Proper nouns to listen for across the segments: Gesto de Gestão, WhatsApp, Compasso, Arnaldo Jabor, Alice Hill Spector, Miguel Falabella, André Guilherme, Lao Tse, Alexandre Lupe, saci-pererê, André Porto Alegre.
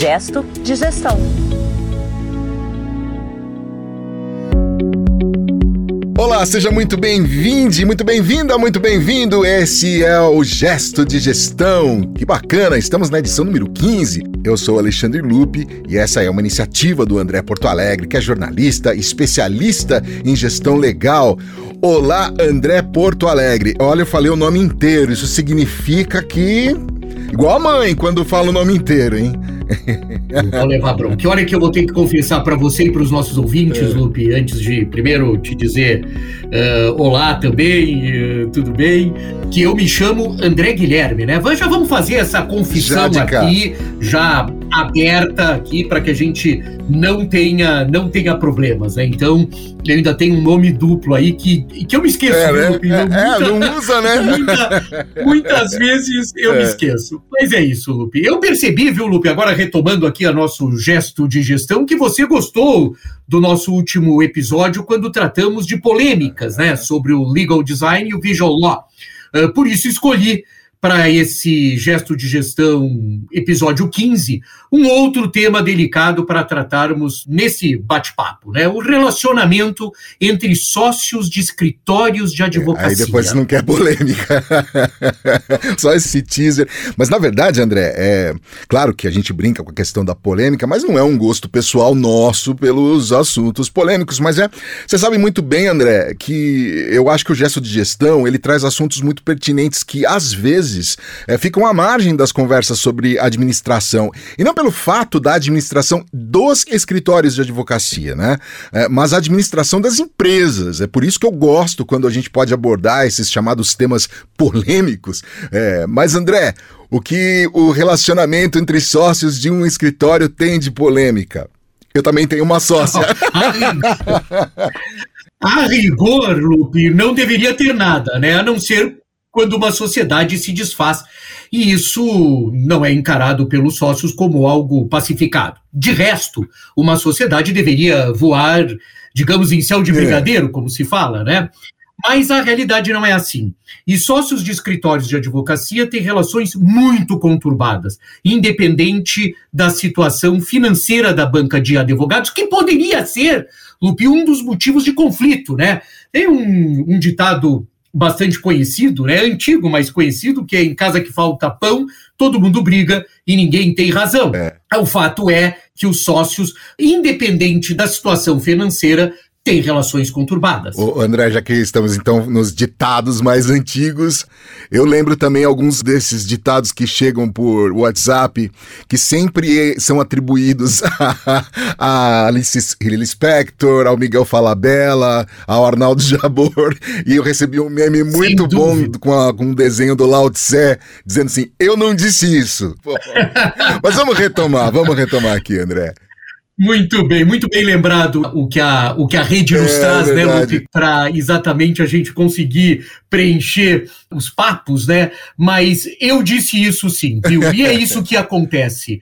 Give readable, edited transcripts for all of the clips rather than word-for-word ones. Gesto de Gestão. Olá, seja muito bem-vindo, muito bem-vinda, muito bem-vindo. Esse é o Gesto de Gestão. Que bacana, estamos na edição número 15. Eu sou Alexandre Lupe e essa é uma iniciativa do André Porto Alegre, que é jornalista, especialista em gestão legal. Olá, André Porto Alegre. Olha, eu falei o nome inteiro, isso significa que... Igual a mãe, quando fala o nome inteiro, hein? Não vou levar bronca. Olha que eu vou ter que confessar para você e para os nossos ouvintes, Lupe, antes de primeiro te dizer olá também, tudo bem? Que eu me chamo André Guilherme, né? Já vamos fazer essa confissão aqui, já aberta aqui, para que a gente não tenha problemas, né? Então, eu ainda tenho um nome duplo aí que eu me esqueço. Muitas vezes eu me esqueço. Mas é isso, Lupe. Eu percebi, viu, Lupe, agora retomando aqui o nosso gesto de gestão, que você gostou do nosso último episódio quando tratamos de polêmicas, né, sobre o legal design e o visual law. Por isso escolhi para esse gesto de gestão, episódio 15, um outro tema delicado para tratarmos nesse bate-papo, né? O relacionamento entre sócios de escritórios de advocacia. Aí depois você não quer polêmica. Só esse teaser. Mas, na verdade, André, claro que a gente brinca com a questão da polêmica, mas não é um gosto pessoal nosso pelos assuntos polêmicos. Mas você sabe muito bem, André, que eu acho que o gesto de gestão, ele traz assuntos muito pertinentes que, às vezes, ficam à margem das conversas sobre administração, e não pelo fato da administração dos escritórios de advocacia, né? Mas a administração das empresas. É por isso que eu gosto quando a gente pode abordar esses chamados temas polêmicos. Mas, André, o que o relacionamento entre sócios de um escritório tem de polêmica? Eu também tenho uma sócia. A rigor, Lupe, não deveria ter nada, né? A não ser quando uma sociedade se desfaz, e isso não é encarado pelos sócios como algo pacificado. De resto, uma sociedade deveria voar, digamos, em céu de brigadeiro, como se fala, né? Mas a realidade não é assim. E sócios de escritórios de advocacia têm relações muito conturbadas, independente da situação financeira da banca de advogados, que poderia ser, Lupe, um dos motivos de conflito, né? Tem um ditado bastante conhecido, né? Antigo, mas conhecido, que é em casa que falta pão, todo mundo briga e ninguém tem razão. O fato é que os sócios, independente da situação financeira, têm relações conturbadas. Ô, André, já que estamos então nos ditados mais antigos, eu lembro também alguns desses ditados que chegam por WhatsApp, que sempre são atribuídos a Alice Hill Spector, ao Miguel Falabella, ao Arnaldo Jabor, e eu recebi um meme muito bom com um desenho do Lao Tse, dizendo assim: eu não disse isso. Mas vamos retomar aqui, André. Muito bem lembrado o que a rede nos traz, né, Lupe, para exatamente a gente conseguir preencher os papos, né? Mas eu disse isso sim, viu? E é isso que acontece.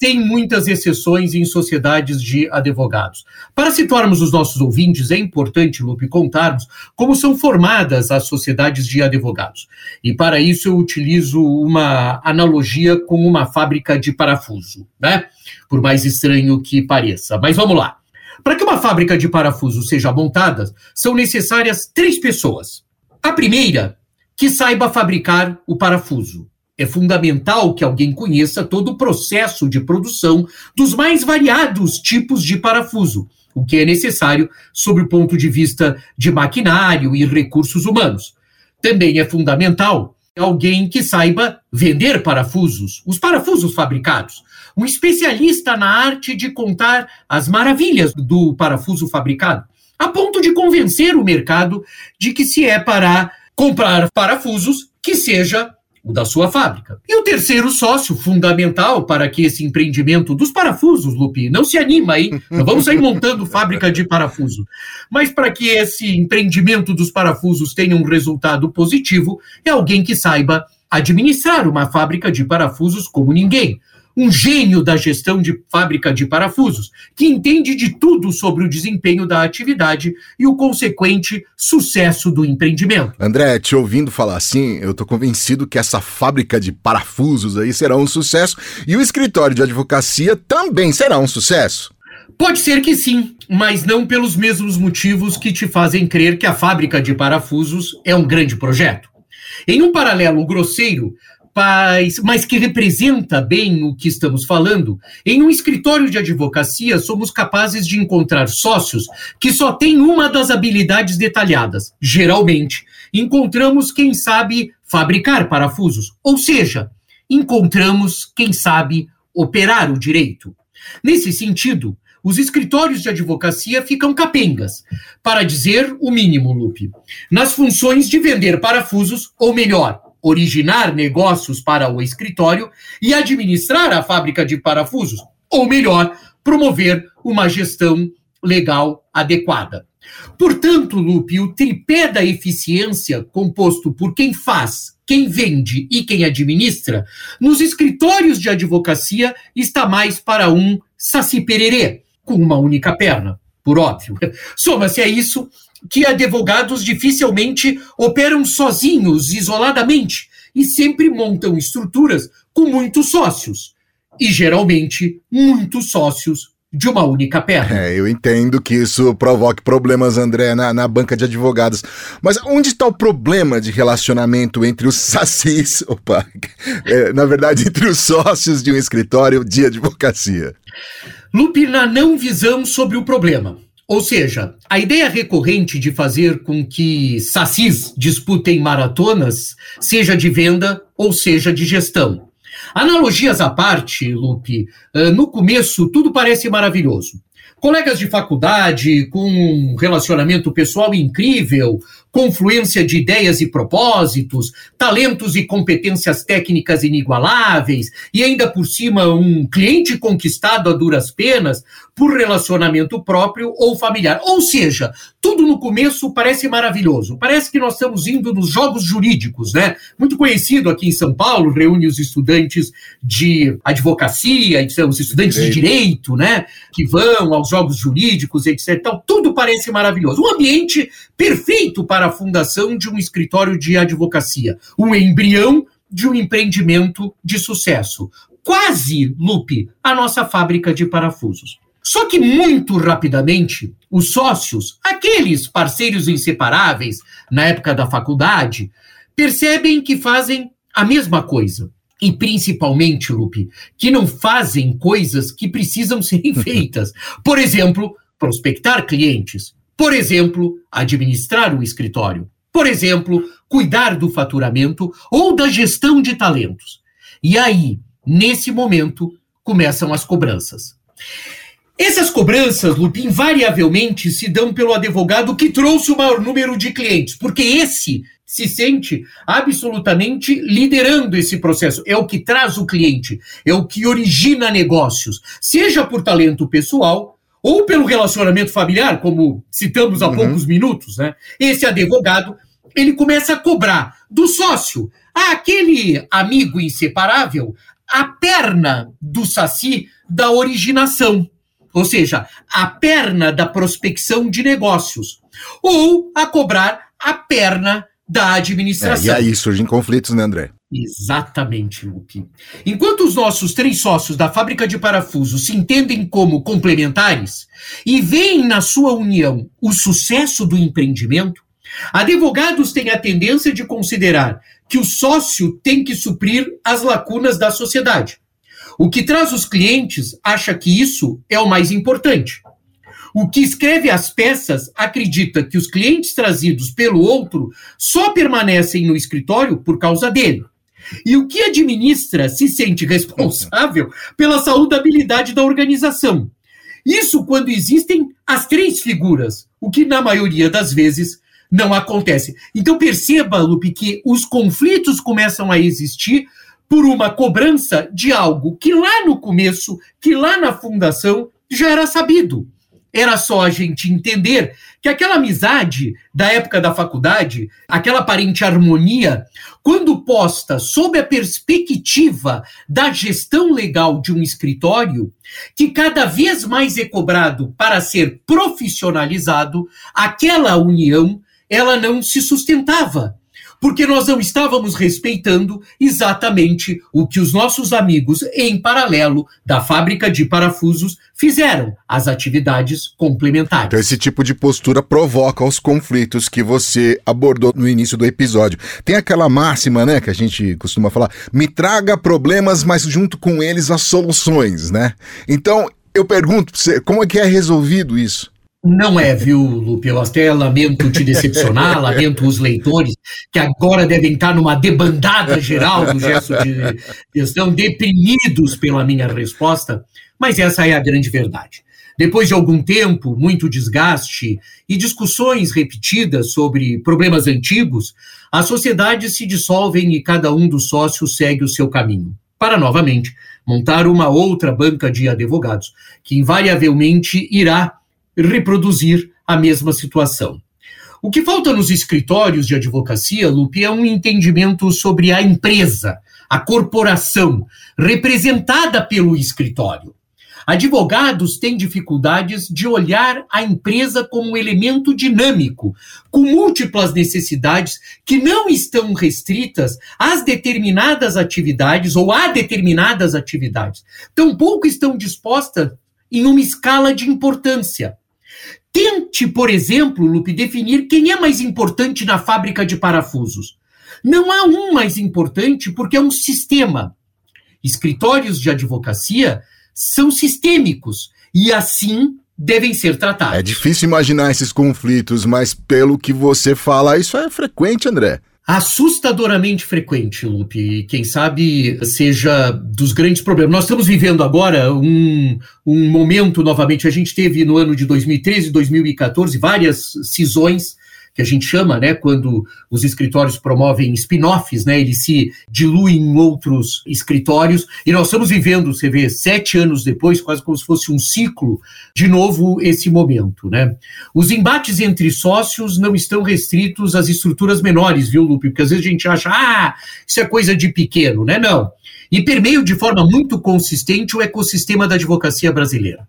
Tem muitas exceções em sociedades de advogados. Para situarmos os nossos ouvintes, é importante, Lupe, contarmos como são formadas as sociedades de advogados. E para isso eu utilizo uma analogia com uma fábrica de parafuso, né? Por mais estranho que pareça. Mas vamos lá. Para que uma fábrica de parafuso seja montada, são necessárias 3 pessoas. A primeira, que saiba fabricar o parafuso. É fundamental que alguém conheça todo o processo de produção dos mais variados tipos de parafuso, o que é necessário sob o ponto de vista de maquinário e recursos humanos. Também é fundamental alguém que saiba vender parafusos, os parafusos fabricados. Um especialista na arte de contar as maravilhas do parafuso fabricado, a ponto de convencer o mercado de que se é para comprar parafusos que seja o da sua fábrica. E o terceiro sócio fundamental para que esse empreendimento dos parafusos, Lupe, não se anima, hein? Não vamos sair montando fábrica de parafuso. Mas para que esse empreendimento dos parafusos tenha um resultado positivo, é alguém que saiba administrar uma fábrica de parafusos como ninguém. um gênio da gestão de fábrica de parafusos, que entende de tudo sobre o desempenho da atividade e o consequente sucesso do empreendimento. André, te ouvindo falar assim, eu estou convencido que essa fábrica de parafusos aí será um sucesso e o escritório de advocacia também será um sucesso. Pode ser que sim, mas não pelos mesmos motivos que te fazem crer que a fábrica de parafusos é um grande projeto. Em um paralelo grosseiro, mas que representa bem o que estamos falando, em um escritório de advocacia somos capazes de encontrar sócios que só têm uma das habilidades detalhadas. Geralmente, encontramos quem sabe fabricar parafusos, ou seja, encontramos quem sabe operar o direito. Nesse sentido, os escritórios de advocacia ficam capengas, para dizer o mínimo, Lupe, nas funções de vender parafusos, ou melhor, originar negócios para o escritório e administrar a fábrica de parafusos, ou melhor, promover uma gestão legal adequada. Portanto, Lupe, o tripé da eficiência, composto por quem faz, quem vende e quem administra, nos escritórios de advocacia está mais para um saci-pererê, com uma única perna, por óbvio. Soma-se a isso que advogados dificilmente operam sozinhos, isoladamente, e sempre montam estruturas com muitos sócios, e geralmente muitos sócios de uma única perna. Eu entendo que isso provoque problemas, André, na banca de advogados. Mas onde está o problema de relacionamento entre os sacis, entre os sócios de um escritório de advocacia? Lupe, na não visão sobre o problema. Ou seja, a ideia recorrente de fazer com que sacis disputem maratonas, seja de venda ou seja de gestão. Analogias à parte, Lupe, no começo tudo parece maravilhoso. Colegas de faculdade, com um relacionamento pessoal incrível, confluência de ideias e propósitos, talentos e competências técnicas inigualáveis, e ainda por cima um cliente conquistado a duras penas por relacionamento próprio ou familiar. Ou seja, tudo no começo parece maravilhoso. Parece que nós estamos indo nos jogos jurídicos, né? Muito conhecido aqui em São Paulo, reúne os estudantes de advocacia, os estudantes de direito, né? Que vão aos jogos jurídicos, etc. Então, tudo parece maravilhoso. Um ambiente perfeito para a fundação de um escritório de advocacia. Um embrião de um empreendimento de sucesso. Quase, Lupe, a nossa fábrica de parafusos. Só que muito rapidamente, os sócios, aqueles parceiros inseparáveis na época da faculdade, percebem que fazem a mesma coisa. E principalmente, Lupe, que não fazem coisas que precisam serem feitas. Por exemplo, prospectar clientes. Por exemplo, administrar o escritório. Por exemplo, cuidar do faturamento ou da gestão de talentos. E aí, nesse momento, começam as cobranças. Essas cobranças, Lupe, invariavelmente se dão pelo advogado que trouxe o maior número de clientes, porque esse se sente absolutamente liderando esse processo. É o que traz o cliente, é o que origina negócios, seja por talento pessoal ou pelo relacionamento familiar, como citamos há poucos minutos, né? Esse advogado, ele começa a cobrar do sócio, aquele amigo inseparável, a perna do saci da originação. Ou seja, a perna da prospecção de negócios, ou a cobrar a perna da administração. E aí surgem conflitos, né, André? Exatamente, Lupe. Enquanto os nossos três sócios da fábrica de parafusos se entendem como complementares e veem na sua união o sucesso do empreendimento, advogados têm a tendência de considerar que o sócio tem que suprir as lacunas da sociedade. O que traz os clientes acha que isso é o mais importante. O que escreve as peças acredita que os clientes trazidos pelo outro só permanecem no escritório por causa dele. E o que administra se sente responsável pela saudabilidade da organização. Isso quando existem as três figuras, o que na maioria das vezes não acontece. Então perceba, Lupe, que os conflitos começam a existir por uma cobrança de algo que lá no começo, que lá na fundação, já era sabido. Era só a gente entender que aquela amizade da época da faculdade, aquela aparente harmonia, quando posta sob a perspectiva da gestão legal de um escritório, que cada vez mais é cobrado para ser profissionalizado, aquela união, ela não se sustentava. Porque nós não estávamos respeitando exatamente o que os nossos amigos, em paralelo da fábrica de parafusos, fizeram, as atividades complementares. Então esse tipo de postura provoca os conflitos que você abordou no início do episódio. Tem aquela máxima, né, que a gente costuma falar, me traga problemas, mas junto com eles as soluções, né? Então eu pergunto pra você, como é que é resolvido isso? Não é, viu, Lupe? Eu até lamento te decepcionar, lamento os leitores que agora devem estar numa debandada geral do gesto de gestão, deprimidos pela minha resposta, mas essa é a grande verdade. Depois de algum tempo, muito desgaste e discussões repetidas sobre problemas antigos, as sociedades se dissolvem e cada um dos sócios segue o seu caminho, para novamente montar uma outra banca de advogados, que invariavelmente irá reproduzir a mesma situação. O que falta nos escritórios de advocacia, Lupe, é um entendimento sobre a empresa, a corporação, representada pelo escritório. Advogados têm dificuldades de olhar a empresa como um elemento dinâmico, com múltiplas necessidades que não estão restritas às determinadas atividades ou a determinadas atividades. Tampouco estão dispostas em uma escala de importância. Tente, por exemplo, Lupe, definir quem é mais importante na fábrica de parafusos. Não há um mais importante porque é um sistema. Escritórios de advocacia são sistêmicos e assim devem ser tratados. É difícil imaginar esses conflitos, mas pelo que você fala, isso é frequente, André. Assustadoramente frequente, Lupe, quem sabe seja dos grandes problemas. Nós estamos vivendo agora um momento novamente, a gente teve no ano de 2013 e 2014 várias cisões, que a gente chama, né, quando os escritórios promovem spin-offs, né, eles se diluem em outros escritórios, e nós estamos vivendo, você vê, 7 anos depois, quase como se fosse um ciclo, de novo esse momento, né. Os embates entre sócios não estão restritos às estruturas menores, viu, Lupe, porque às vezes a gente acha, isso é coisa de pequeno, né, não. E permeiam de forma muito consistente o ecossistema da advocacia brasileira.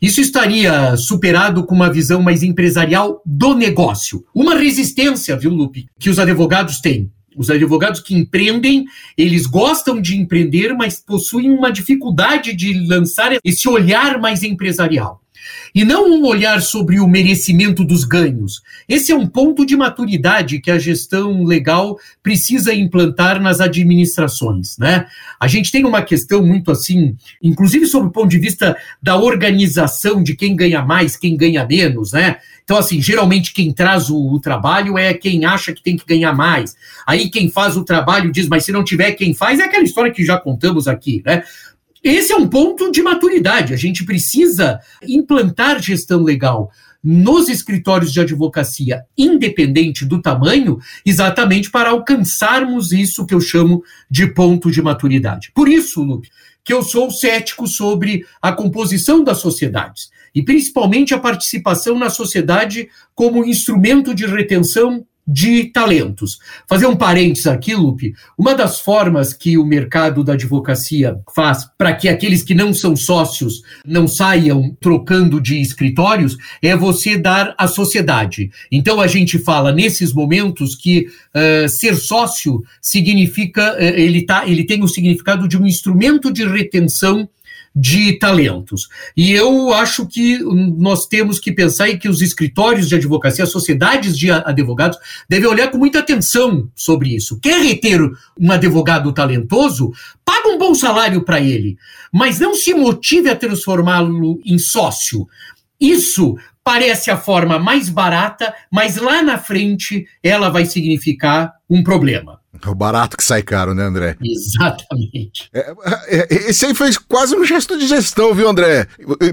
Isso estaria superado com uma visão mais empresarial do negócio. Uma resistência, viu, Lupe, que os advogados têm. Os advogados que empreendem, eles gostam de empreender, mas possuem uma dificuldade de lançar esse olhar mais empresarial. E não um olhar sobre o merecimento dos ganhos. Esse é um ponto de maturidade que a gestão legal precisa implantar nas administrações, né? A gente tem uma questão muito assim, inclusive sob o ponto de vista da organização, de quem ganha mais, quem ganha menos, né? Então, assim, geralmente quem traz o trabalho é quem acha que tem que ganhar mais. Aí quem faz o trabalho diz, mas se não tiver quem faz, é aquela história que já contamos aqui, né? Esse é um ponto de maturidade. A gente precisa implantar gestão legal nos escritórios de advocacia, independente do tamanho, exatamente para alcançarmos isso que eu chamo de ponto de maturidade. Por isso, Lupe, que eu sou cético sobre a composição das sociedades e principalmente a participação na sociedade como instrumento de retenção de talentos. Fazer um parênteses aqui, Lupe, uma das formas que o mercado da advocacia faz para que aqueles que não são sócios não saiam trocando de escritórios é você dar à sociedade. Então a gente fala nesses momentos que ser sócio significa, ele tem o significado de um instrumento de retenção de talentos. E eu acho que nós temos que pensar em que os escritórios de advocacia, as sociedades de advogados, devem olhar com muita atenção sobre isso. Quer reter um advogado talentoso? Paga um bom salário para ele, mas não se motive a transformá-lo em sócio. Isso parece a forma mais barata, mas lá na frente ela vai significar um problema. O barato que sai caro, né, André? Exatamente. Esse aí fez quase um gesto de gestão, viu, André?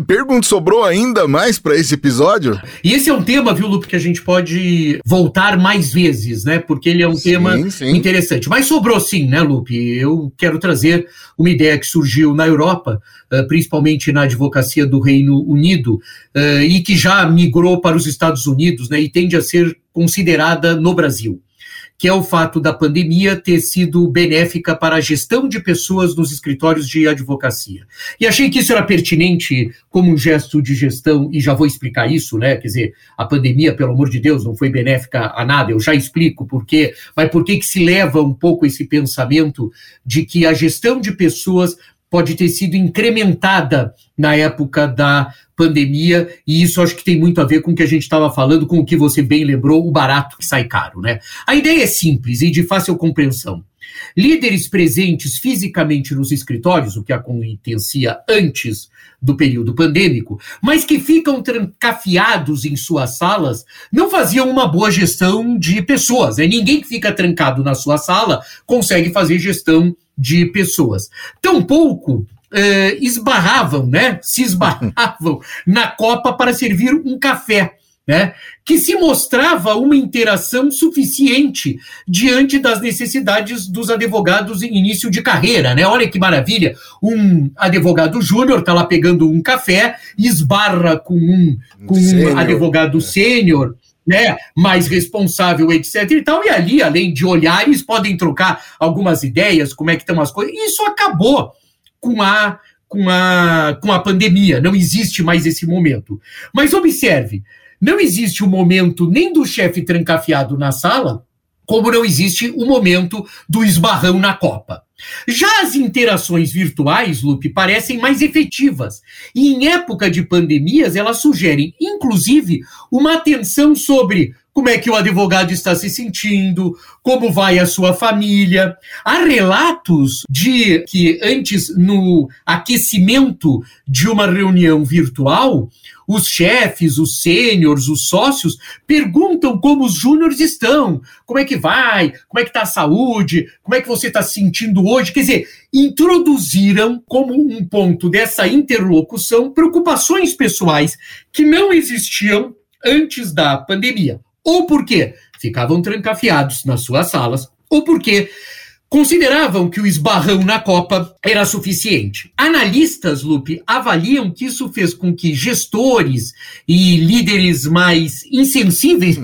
Pergunta, sobrou ainda mais para esse episódio? E esse é um tema, viu, Lupe, que a gente pode voltar mais vezes, né? Porque ele é um tema interessante. Mas sobrou sim, né, Lupe? Eu quero trazer uma ideia que surgiu na Europa, principalmente na advocacia do Reino Unido, e que já migrou para os Estados Unidos, né? E tende a ser considerada no Brasil, que é o fato da pandemia ter sido benéfica para a gestão de pessoas nos escritórios de advocacia. E achei que isso era pertinente como um gesto de gestão, e já vou explicar isso, né? Quer dizer, a pandemia, pelo amor de Deus, não foi benéfica a nada, eu já explico por quê, mas por que se leva um pouco esse pensamento de que a gestão de pessoas pode ter sido incrementada na época da pandemia, e isso acho que tem muito a ver com o que a gente estava falando, com o que você bem lembrou, o barato que sai caro, né? A ideia é simples e de fácil compreensão. Líderes presentes fisicamente nos escritórios, o que acontecia antes do período pandêmico, mas que ficam trancafiados em suas salas, não faziam uma boa gestão de pessoas, né? Ninguém que fica trancado na sua sala consegue fazer gestão de pessoas. Tampouco esbarravam, né? Se esbarravam na copa para servir um café, né? Que se mostrava uma interação suficiente diante das necessidades dos advogados em início de carreira, né? Olha que maravilha, um advogado júnior está lá pegando um café e esbarra com um advogado sênior, né, mais responsável, etc. e tal, e ali, além de olhar, eles podem trocar algumas ideias, como é que estão as coisas. Isso acabou com a pandemia, não existe mais esse momento. Mas observe, não existe o momento nem do chefe trancafiado na sala, como não existe o momento do esbarrão na copa. Já as interações virtuais, Lupe, parecem mais efetivas, e em época de pandemias elas sugerem, inclusive, uma atenção sobre como é que o advogado está se sentindo, como vai a sua família. Há relatos de que antes, no aquecimento de uma reunião virtual, os chefes, os sêniores, os sócios perguntam como os júniores estão, como é que vai, como é que está a saúde, como é que você está se sentindo hoje. Quer dizer, introduziram como um ponto dessa interlocução preocupações pessoais que não existiam antes da pandemia, ou porque ficavam trancafiados nas suas salas, ou porque consideravam que o esbarrão na copa era suficiente. Analistas, Lupe, avaliam que isso fez com que gestores e líderes mais insensíveis,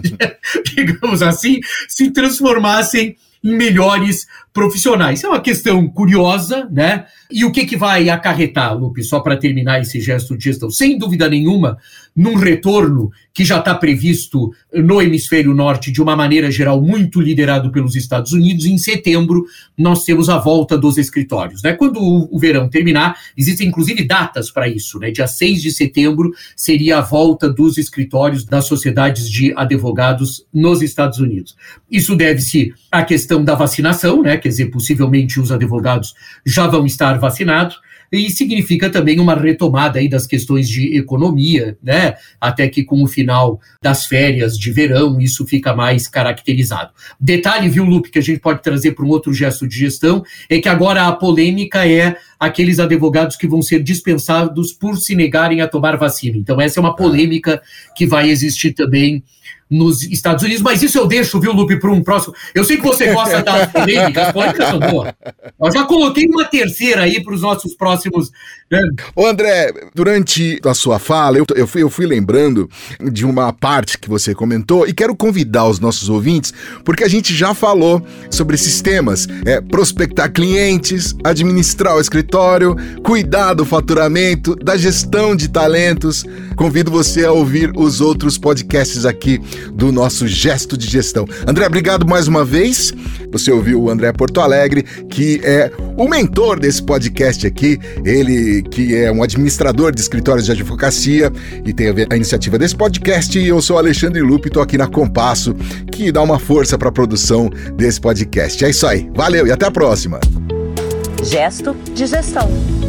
digamos assim, se transformassem em melhores profissionais. É uma questão curiosa, né? E o que vai acarretar, Lupe, só para terminar esse gesto de gestão? Sem dúvida nenhuma, num retorno que já está previsto no hemisfério norte, de uma maneira geral, muito liderado pelos Estados Unidos, em setembro nós temos a volta dos escritórios, né? Quando o verão terminar, existem inclusive datas para isso, né? Dia 6 de setembro seria a volta dos escritórios das sociedades de advogados nos Estados Unidos. Isso deve-se à questão da vacinação, né? Quer dizer, possivelmente os advogados já vão estar vacinados, e significa também uma retomada aí das questões de economia, né? Até que com o final das férias de verão isso fica mais caracterizado. Detalhe, viu, Lupe, que a gente pode trazer para um outro gesto de gestão, é que agora a polêmica é aqueles advogados que vão ser dispensados por se negarem a tomar vacina. Então essa é uma polêmica que vai existir também nos Estados Unidos, mas isso eu deixo, viu, Lupe, para um próximo. Eu sei que você gosta das polêmicas, as polêmicas são boas. Eu já coloquei uma terceira aí para os nossos próximos... Né? Ô André, durante a sua fala, eu fui lembrando de uma parte que você comentou, e quero convidar os nossos ouvintes, porque a gente já falou sobre esses temas, prospectar clientes, administrar o escritório, cuidar do faturamento, da gestão de talentos. Convido você a ouvir os outros podcasts aqui do nosso gesto de gestão. André, obrigado mais uma vez. Você ouviu o André Porto Alegre, que é o mentor desse podcast aqui, ele que é um administrador de escritórios de advocacia e tem a ver a iniciativa desse podcast. E eu sou Alexandre Lupe, estou aqui na Compasso, que dá uma força para a produção desse podcast. É isso aí, valeu e até a próxima. Gesto de gestão.